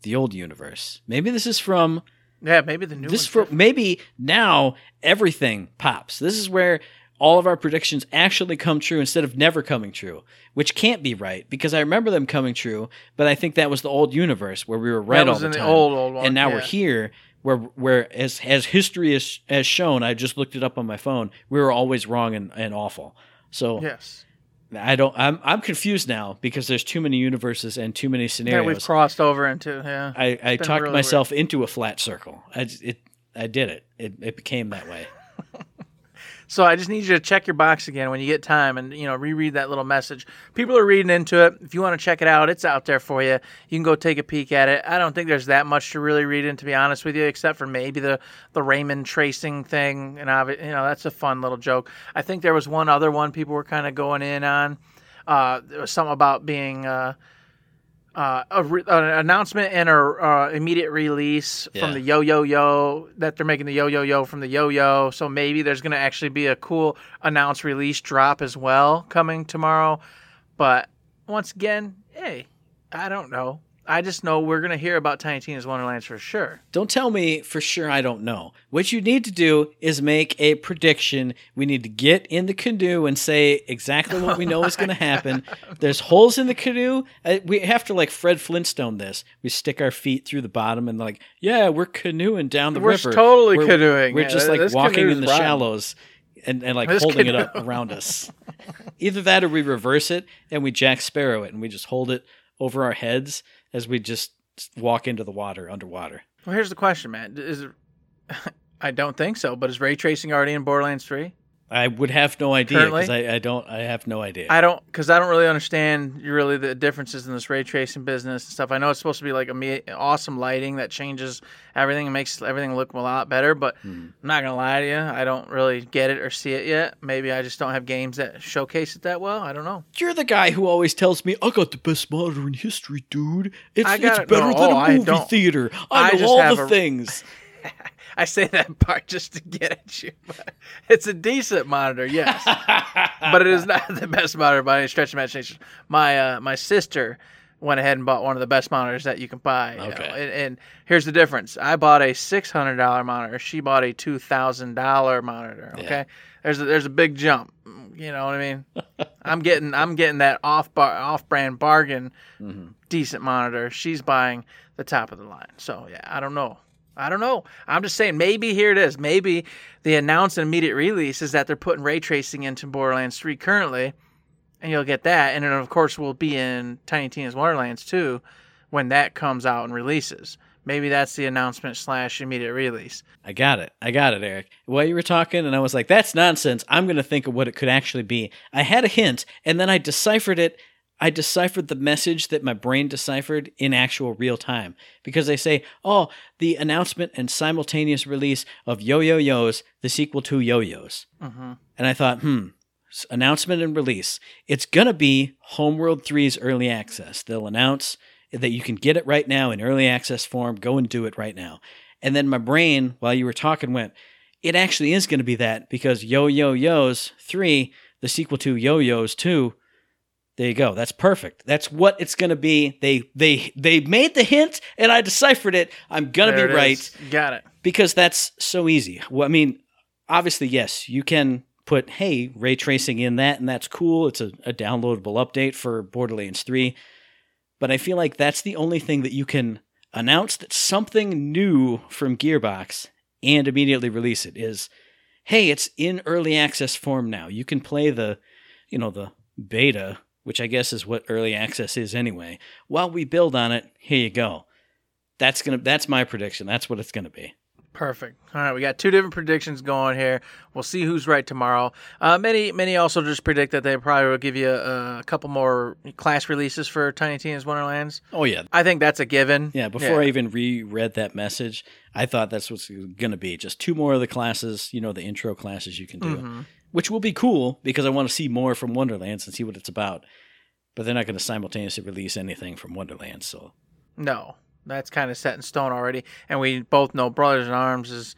the old universe. Maybe this is from... Yeah, maybe the new this from, Maybe now everything pops. This is where... all of our predictions actually come true instead of never coming true, which can't be right because I remember them coming true, but I think that was the old universe where we were right all the time. That was in the old, old one. And now yeah. we're here where, where as, as history has, has shown, I just looked it up on my phone, we were always wrong and, and awful. So yes. I don't, I'm, I'm confused now because there's too many universes and too many scenarios. Yeah, we've crossed over into, yeah. I, I talked really myself weird. into a flat circle. I, it, I did it. It, it became that way. So I just need you to check your box again when you get time and, you know, reread that little message. People are reading into it. If you want to check it out, it's out there for you. You can go take a peek at it. I don't think there's that much to really read in, to be honest with you, except for maybe the, the Raymond tracing thing. And, you know, that's a fun little joke. I think there was one other one people were kind of going in on. Uh, there was something about being uh, uh, a re- an announcement and an uh, immediate release yeah. from the Yo-Yo-Yo, that they're making the Yo-Yo-Yo from the Yo-Yo. So maybe there's going to actually be a cool announce release drop as well coming tomorrow. But once again, hey, I don't know. I just know we're going to hear about Tiny Tina's Wonderlands for sure. Don't tell me for sure I don't know. What you need to do is make a prediction. We need to get in the canoe and say exactly what we know is going to happen. There's holes in the canoe. We have to, like, Fred Flintstone this. We stick our feet through the bottom and, like, yeah, we're canoeing down the we're river. We're totally we're, canoeing. We're yeah, just, like, walking in the rotten. shallows and, and like, this holding canoe. it up around us. Either that or we reverse it and we Jack Sparrow it and we just hold it over our heads as we just walk into the water, underwater. Well, here's the question, man. Is it, I don't think so, but is ray tracing already in Borderlands three? I would have no idea because I, I don't. I have no idea. I don't because I don't really understand really the differences in this ray tracing business and stuff. I know it's supposed to be like immediate, awesome lighting that changes everything and makes everything look a lot better. But hmm. I'm not gonna lie to you, I don't really get it or see it yet. Maybe I just don't have games that showcase it that well. I don't know. You're the guy who always tells me I got the best monitor in history, dude. It's I got, it's better no, than oh, a movie I theater. I, I know all the a, things. I say that part just to get at you. But it's a decent monitor, yes, but it is not the best monitor by any stretch of imagination. My uh, my sister went ahead and bought one of the best monitors that you can buy. Okay. You know? and, and here's the difference. I bought a six hundred dollars monitor. She bought a two thousand dollars monitor. Okay. Yeah. There's a, there's a big jump. You know what I mean? I'm getting I'm getting that off bar, off-brand bargain, mm-hmm. decent monitor. She's buying the top of the line. So, yeah, I don't know. I don't know. I'm just saying, maybe here it is. Maybe the announced immediate release is that they're putting ray tracing into Borderlands three currently, and you'll get that. And then, of course, we'll be in Tiny Tina's Wonderlands too when that comes out and releases. Maybe that's the announcement slash immediate release. I got it. I got it, Eric. While you were talking, and I was like, that's nonsense. I'm going to think of what it could actually be. I had a hint, and then I deciphered it. I deciphered the message that my brain deciphered in actual real time, because they say, oh, the announcement and simultaneous release of Yo-Yo-Yo's, the sequel to Yo-Yo's. Uh-huh. And I thought, hmm, announcement and release. It's going to be Homeworld three's early access. They'll announce that you can get it right now in early access form. Go and do it right now. And then my brain, while you were talking, went, it actually is going to be that, because Yo-Yo-Yo's three, the sequel to Yo-Yo's two, there you go. That's perfect. That's what it's going to be. They they they made the hint, and I deciphered it. I'm going to be right. Got it. Because that's so easy. Well, I mean, obviously, yes, you can put, hey, ray tracing in that, and that's cool. It's a, a downloadable update for Borderlands three. But I feel like that's the only thing that you can announce that's something new from Gearbox and immediately release it is, hey, it's in early access form now. You can play the, you know, the beta, which I guess is what early access is anyway. While we build on it, here you go. That's gonna. That's my prediction. That's what it's going to be. Perfect. All right, we got two different predictions going here. We'll see who's right tomorrow. Uh, many many also just predict that they probably will give you a, a couple more class releases for Tiny Tina's Wonderlands. Oh, yeah. I think that's a given. Yeah, before yeah. I even reread that message, I thought that's what's going to be. Just two more of the classes, you know, the intro classes you can do. Mm-hmm. Which will be cool, because I want to see more from Wonderlands and see what it's about. But they're not going to simultaneously release anything from Wonderlands, so... No, that's kind of set in stone already. And we both know Brothers in Arms is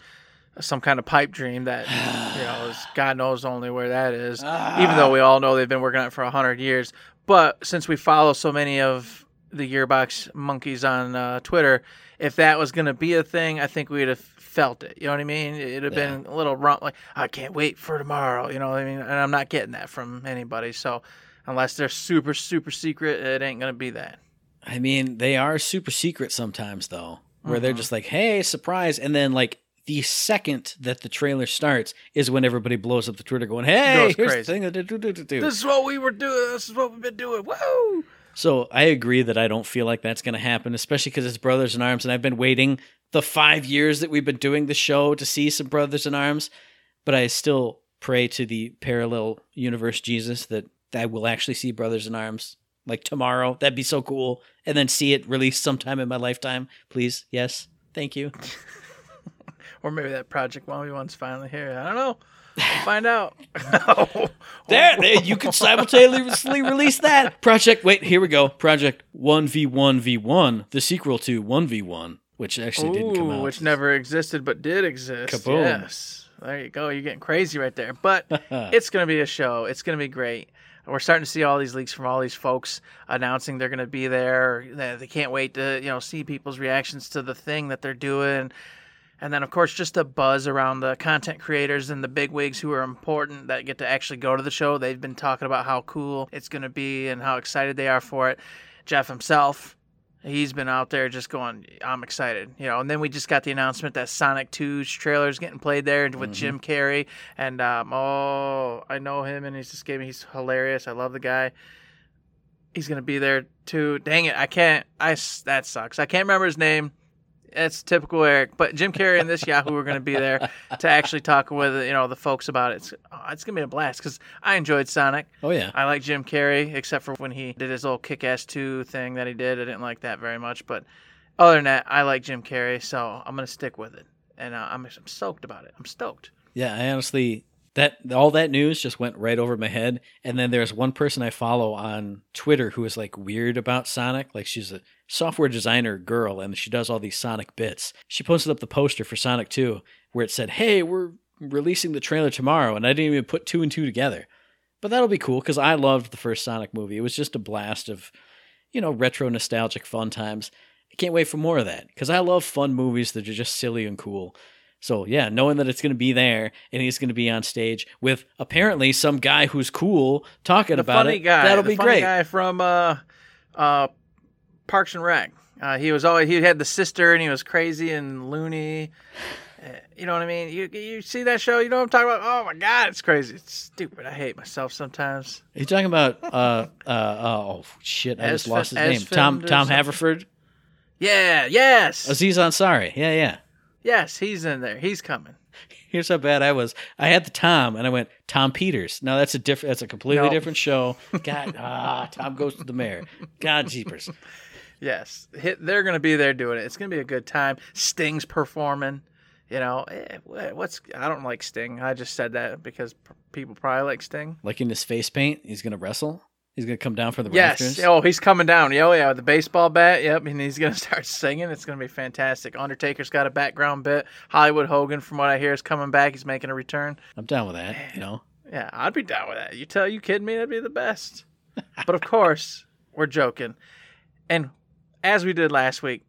some kind of pipe dream that, you know, is God knows only where that is. Even though we all know they've been working on it for one hundred years. But since we follow so many of the Gearbox monkeys on uh, Twitter, if that was going to be a thing, I think we'd have... felt it, you know what I mean? It'd have yeah. been a little rump, like I can't wait for tomorrow, you know what I mean? And I'm not getting that from anybody. So unless they're super super secret, it ain't gonna be that. I mean, they are super secret sometimes though, where mm-hmm. they're just like, hey, surprise, and then like the second that the trailer starts is when everybody blows up the Twitter going, hey, here's the thing that do, do, do, do. This is what we were doing. This is what we've been doing. Woo! So I agree that I don't feel like that's going to happen, especially because it's Brothers in Arms, and I've been waiting the five years that we've been doing the show to see some Brothers in Arms, but I still pray to the parallel universe Jesus that I will actually see Brothers in Arms like tomorrow. That'd be so cool. And then see it released sometime in my lifetime. Please. Yes. Thank you. Or maybe that Project one v one's finally here. I don't know. We'll find out. Oh. There, there, you can simultaneously release that. Project, wait, here we go. Project one v one v one, the sequel to one v one, which actually Ooh, didn't come out. Which never existed but did exist. Kaboom. Yes. There you go. You're getting crazy right there. But it's going to be a show. It's going to be great. We're starting to see all these leaks from all these folks announcing they're going to be there. They can't wait to, you know, see people's reactions to the thing that they're doing. And then, of course, just the buzz around the content creators and the bigwigs who are important that get to actually go to the show. They've been talking about how cool it's going to be and how excited they are for it. Jeff himself, he's been out there just going, I'm excited. You know. And then we just got the announcement that Sonic two's trailer is getting played there with mm-hmm. Jim Carrey. And, um, oh, I know him, and he's just giving, he's hilarious. I love the guy. He's going to be there, too. Dang it, I can't. I, that sucks. I can't remember his name. It's typical Eric, but Jim Carrey and this Yahoo are going to be there to actually talk with, you know, the folks about it. It's, oh, it's going to be a blast because I enjoyed Sonic. Oh, yeah. I like Jim Carrey, except for when he did his old Kick-Ass two thing that he did. I didn't like that very much, but other than that, I like Jim Carrey, so I'm going to stick with it, and uh, I'm, I'm stoked about it. I'm stoked. Yeah, I honestly... That all that news just went right over my head. And then there's one person I follow on Twitter who is like weird about Sonic. Like she's a software designer girl and she does all these Sonic bits. She posted up the poster for Sonic two where it said, hey, we're releasing the trailer tomorrow. And I didn't even put two and two together. But that'll be cool because I loved the first Sonic movie. It was just a blast of, you know, retro nostalgic fun times. I can't wait for more of that because I love fun movies that are just silly and cool. So yeah, knowing that it's going to be there and he's going to be on stage with apparently some guy who's cool talking the about funny it, guy, that'll the be funny great. Guy from uh, uh, Parks and Rec. Uh, he was always he had the sister and he was crazy and loony. Uh, you know what I mean? You you see that show? You know what I'm talking about? Oh my God, it's crazy. It's stupid. I hate myself sometimes. Are you talking about? Uh, uh, oh shit! I as just lost his name. Tom Tom Haverford. Yeah. Yes. Aziz Ansari. Yeah. Yeah. Yes, he's in there. He's coming. Here's how bad I was. I had the Tom, and I went, Tom Peters. Now, that's a different. That's a completely nope. different show. God, ah, Tom goes to the mayor. God, jeepers. Yes, they're going to be there doing it. It's going to be a good time. Sting's performing. You know, eh, what's? I don't like Sting. I just said that because people probably like Sting. Like in his face paint, he's going to wrestle. He's going to come down for the yes. rafters. Oh, he's coming down. Oh, yeah, with the baseball bat. Yep, and he's going to start singing. It's going to be fantastic. Undertaker's got a background bit. Hollywood Hogan, from what I hear, is coming back. He's making a return. I'm down with that, you know. Yeah, I'd be down with that. You tell you kidding me? That'd be the best. But, of course, we're joking. And as we did last week,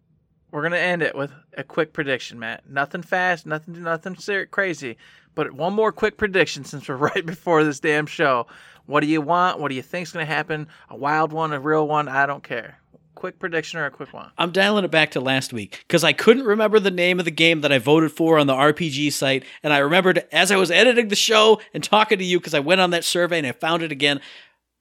we're going to end it with a quick prediction, Matt. Nothing fast, nothing nothing crazy. But one more quick prediction since we're right before this damn show. What do you want? What do you think's going to happen? A wild one, a real one? I don't care. Quick prediction or a quick one? I'm dialing it back to last week because I couldn't remember the name of the game that I voted for on the R P G site. And I remembered as I was editing the show and talking to you because I went on that survey and I found it again.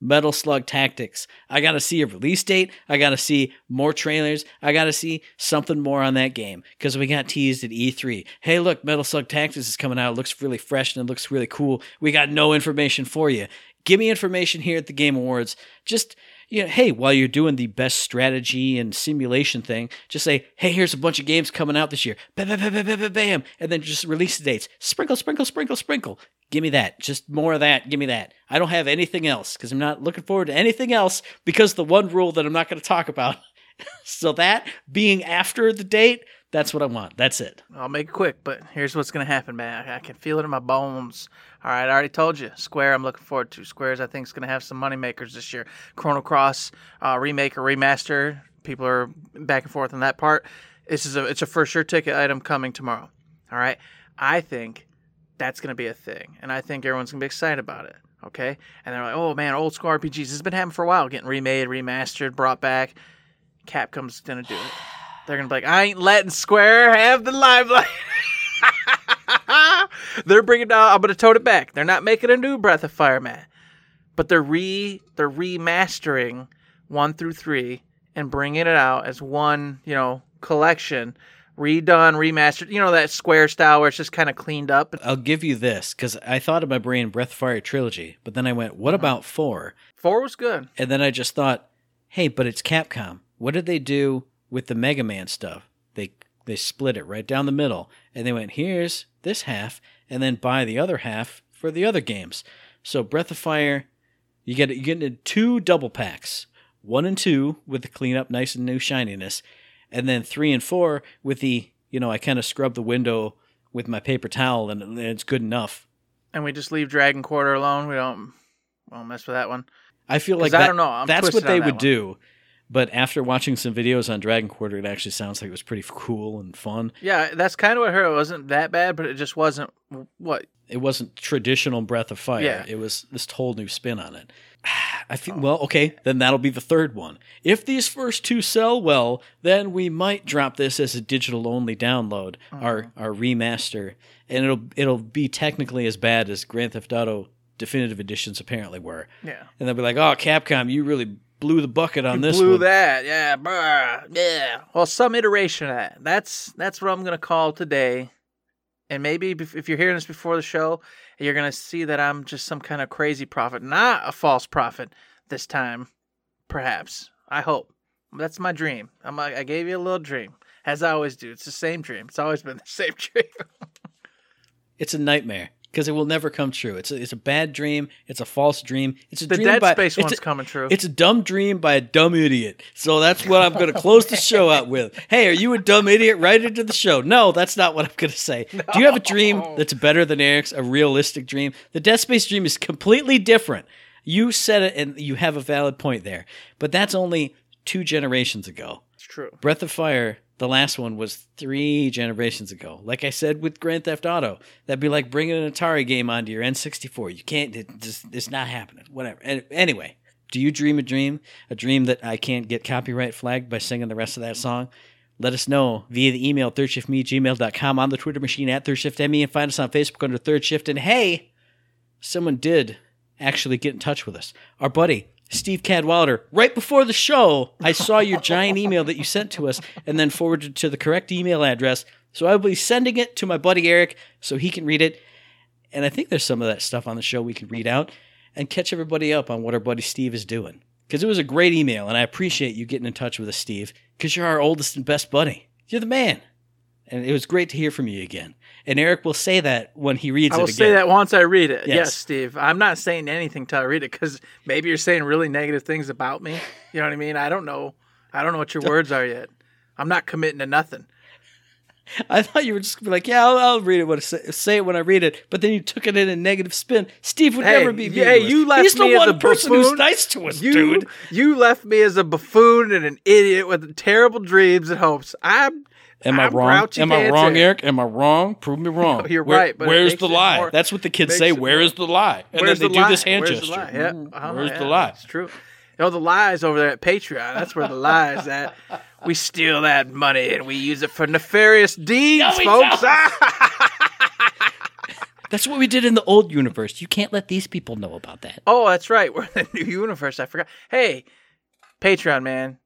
Metal Slug Tactics. I got to see a release date. I got to see more trailers. I got to see something more on that game because we got teased at E three. Hey, look, Metal Slug Tactics is coming out. It looks really fresh and it looks really cool. We got no information for you. Give me information here at the Game Awards. Just, you know, hey, while you're doing the best strategy and simulation thing, just say, hey, here's a bunch of games coming out this year. Bam, bam, bam, bam, bam, bam. And then just release the dates. Sprinkle, sprinkle, sprinkle, sprinkle. Give me that. Just more of that. Give me that. I don't have anything else because I'm not looking forward to anything else because the one rule that I'm not going to talk about. So that being after the date, that's what I want. That's it. I'll make it quick, but here's what's going to happen, man. I can feel it in my bones. All right, I already told you. Square, I'm looking forward to. Square's, I think, is going to have some moneymakers this year. Chrono Cross uh, remake or remaster. People are back and forth on that part. This is a It's a for-sure ticket item coming tomorrow. All right? I think that's going to be a thing, and I think everyone's going to be excited about it, okay? And they're like, oh, man, old school R P Gs. This has been happening for a while, getting remade, remastered, brought back. Capcom's going to do it. They're going to be like, I ain't letting Square have the limelight. They're bringing down, I'm going to tote it back. They're not making a new Breath of Fire, man. But they're, re, they're remastering one through three and bringing it out as one, you know, collection. Redone, remastered, you know, that Square style where it's just kind of cleaned up. I'll give you this, because I thought in my brain Breath of Fire trilogy, but then I went, what about four? Four was good. And then I just thought, hey, but it's Capcom. What did they do with the Mega Man stuff? They they split it right down the middle, and they went, here's this half, and then buy the other half for the other games. So Breath of Fire, you get, you get into two double packs, one and two with the cleanup, nice and new shininess, and then three and four with the, you know, I kind of scrub the window with my paper towel, and, and it's good enough. And we just leave Dragon Quarter alone? We don't, we don't mess with that one? I feel like that, I don't know. I'm that's what they that would one. do. But after watching some videos on Dragon Quarter, it actually sounds like it was pretty cool and fun. Yeah, that's kind of what I heard. It wasn't that bad, but it just wasn't what? It wasn't traditional Breath of Fire. Yeah. It was this whole new spin on it. I feel, oh. Well, okay, then that'll be the third one. If these first two sell well, then we might drop this as a digital-only download, oh. our our remaster, and it'll it'll be technically as bad as Grand Theft Auto Definitive Editions apparently were. Yeah. And they'll be like, oh, Capcom, you really blew the bucket on you this blew one. Blew that, yeah, bruh, yeah. Well, some iteration of that. That's that's what I'm going to call today. And maybe if you're hearing this before the show, you're going to see that I'm just some kind of crazy prophet, not a false prophet this time, perhaps. I hope. That's my dream. I'm like, I gave you a little dream, as I always do. It's the same dream. It's always been the same dream. It's a nightmare. Because it will never come true. It's a, it's a bad dream. It's a false dream. It's a the dream Dead by, Space one's a, coming true. It's a dumb dream by a dumb idiot. So that's what I'm going to close the show out with. Hey, are you a dumb idiot? Write into the show. No, that's not what I'm going to say. No. Do you have a dream that's better than Eric's? A realistic dream? The Dead Space dream is completely different. You said it, and you have a valid point there. But that's only two generations ago. It's true. Breath of Fire, the last one, was three generations ago. Like I said with Grand Theft Auto, that'd be like bringing an Atari game onto your N sixty-four. You can't, it just, it's not happening. Whatever. Anyway, do you dream a dream? A dream that I can't get copyright flagged by singing the rest of that song? Let us know via the email, third shift me at gmail dot com, on the Twitter machine at third shift me, and find us on Facebook under Third Shift. And hey, someone did actually get in touch with us. Our buddy, Steve Cadwalader, right before the show, I saw your giant email that you sent to us and then forwarded to the correct email address. So I'll be sending it to my buddy Eric so he can read it. And I think there's some of that stuff on the show we can read out and catch everybody up on what our buddy Steve is doing. Because it was a great email, and I appreciate you getting in touch with us, Steve, because you're our oldest and best buddy. You're the man. And it was great to hear from you again. And Eric will say that when he reads it again. I will say that once I read it. Yes. yes, Steve. I'm not saying anything till I read it, because maybe you're saying really negative things about me. You know what I mean? I don't know. I don't know what your words are yet. I'm not committing to nothing. I thought you were just going to be like, yeah, I'll, I'll read it when I say, say it when I read it. But then you took it in a negative spin. Steve would hey, never be mean yeah, to us. You left He's me the one as a person buffoon. Who's nice to us, you, dude. You left me as a buffoon and an idiot with terrible dreams and hopes. I'm Am I I'm wrong? Am I wrong, answer. Eric? Am I wrong? Prove me wrong. No, you're Where, right. But where's the lie? More, That's what the kids say. Where is the lie? And then they the do lie? this hand where's gesture. The yeah. oh, where's yeah, the lie? It's true. Oh, you know, the lie's over there at Patreon. That's where the lie's at. We steal that money and we use it for nefarious deeds, no, folks. That's what we did in the old universe. You can't let these people know about that. Oh, that's right. We're in the new universe. I forgot. Hey, Patreon, man,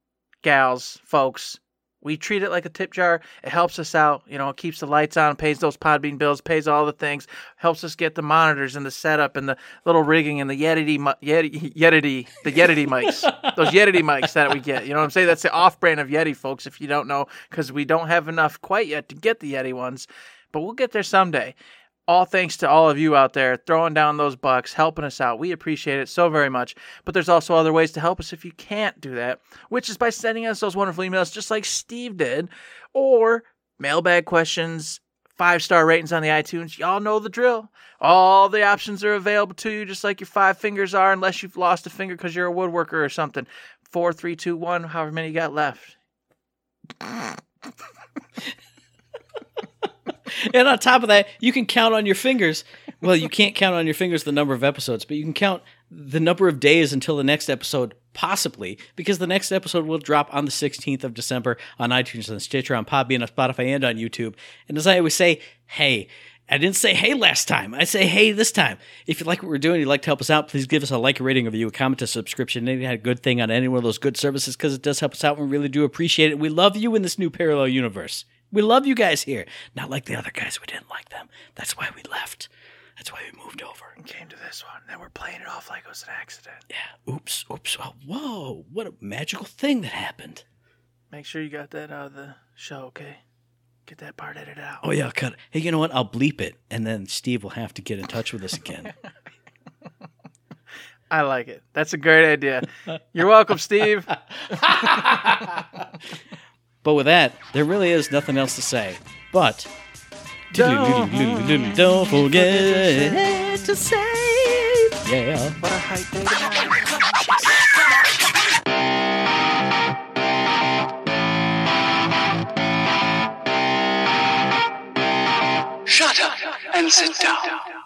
gals, folks. We treat it like a tip jar. It helps us out. You know, it keeps the lights on, pays those Podbean bills, pays all the things, helps us get the monitors and the setup and the little rigging and the Yeti, Yeti, Yeti the Yeti mics, those Yeti mics that we get. You know what I'm saying? That's the off-brand of Yeti, folks, if you don't know, because we don't have enough quite yet to get the Yeti ones, but we'll get there someday. All thanks to all of you out there throwing down those bucks, helping us out. We appreciate it so very much. But there's also other ways to help us if you can't do that, which is by sending us those wonderful emails just like Steve did, or mailbag questions, five-star ratings on the iTunes. Y'all know the drill. All the options are available to you just like your five fingers are, unless you've lost a finger because you're a woodworker or something. Four, three, two, one, however many you got left. And on top of that, you can count on your fingers. Well, you can't count on your fingers the number of episodes, but you can count the number of days until the next episode, possibly, because the next episode will drop on the sixteenth of December on iTunes, on Stitcher, on Podbean, on Spotify, and on YouTube. And as I always say, hey, I didn't say hey last time. I say hey this time. If you like what we're doing, you'd like to help us out, please give us a like, a rating, a review, a comment, a subscription, and a good thing on any one of those good services, because it does help us out. We really do appreciate it. We love you in this new parallel universe. We love you guys here. Not like the other guys. We didn't like them. That's why we left. That's why we moved over. And came to this one. Then we're playing it off like it was an accident. Yeah. Oops. Oops. Oh, whoa. What a magical thing that happened. Make sure you got that out of the show, okay? Get that part edited out. Oh, yeah. I'll cut it. Hey, you know what? I'll bleep it. And then Steve will have to get in touch with us again. I like it. That's a great idea. You're welcome, Steve. But with that, there really is nothing else to say. But don't, don't forget to say, yeah. What a hype day. Shut up and sit down.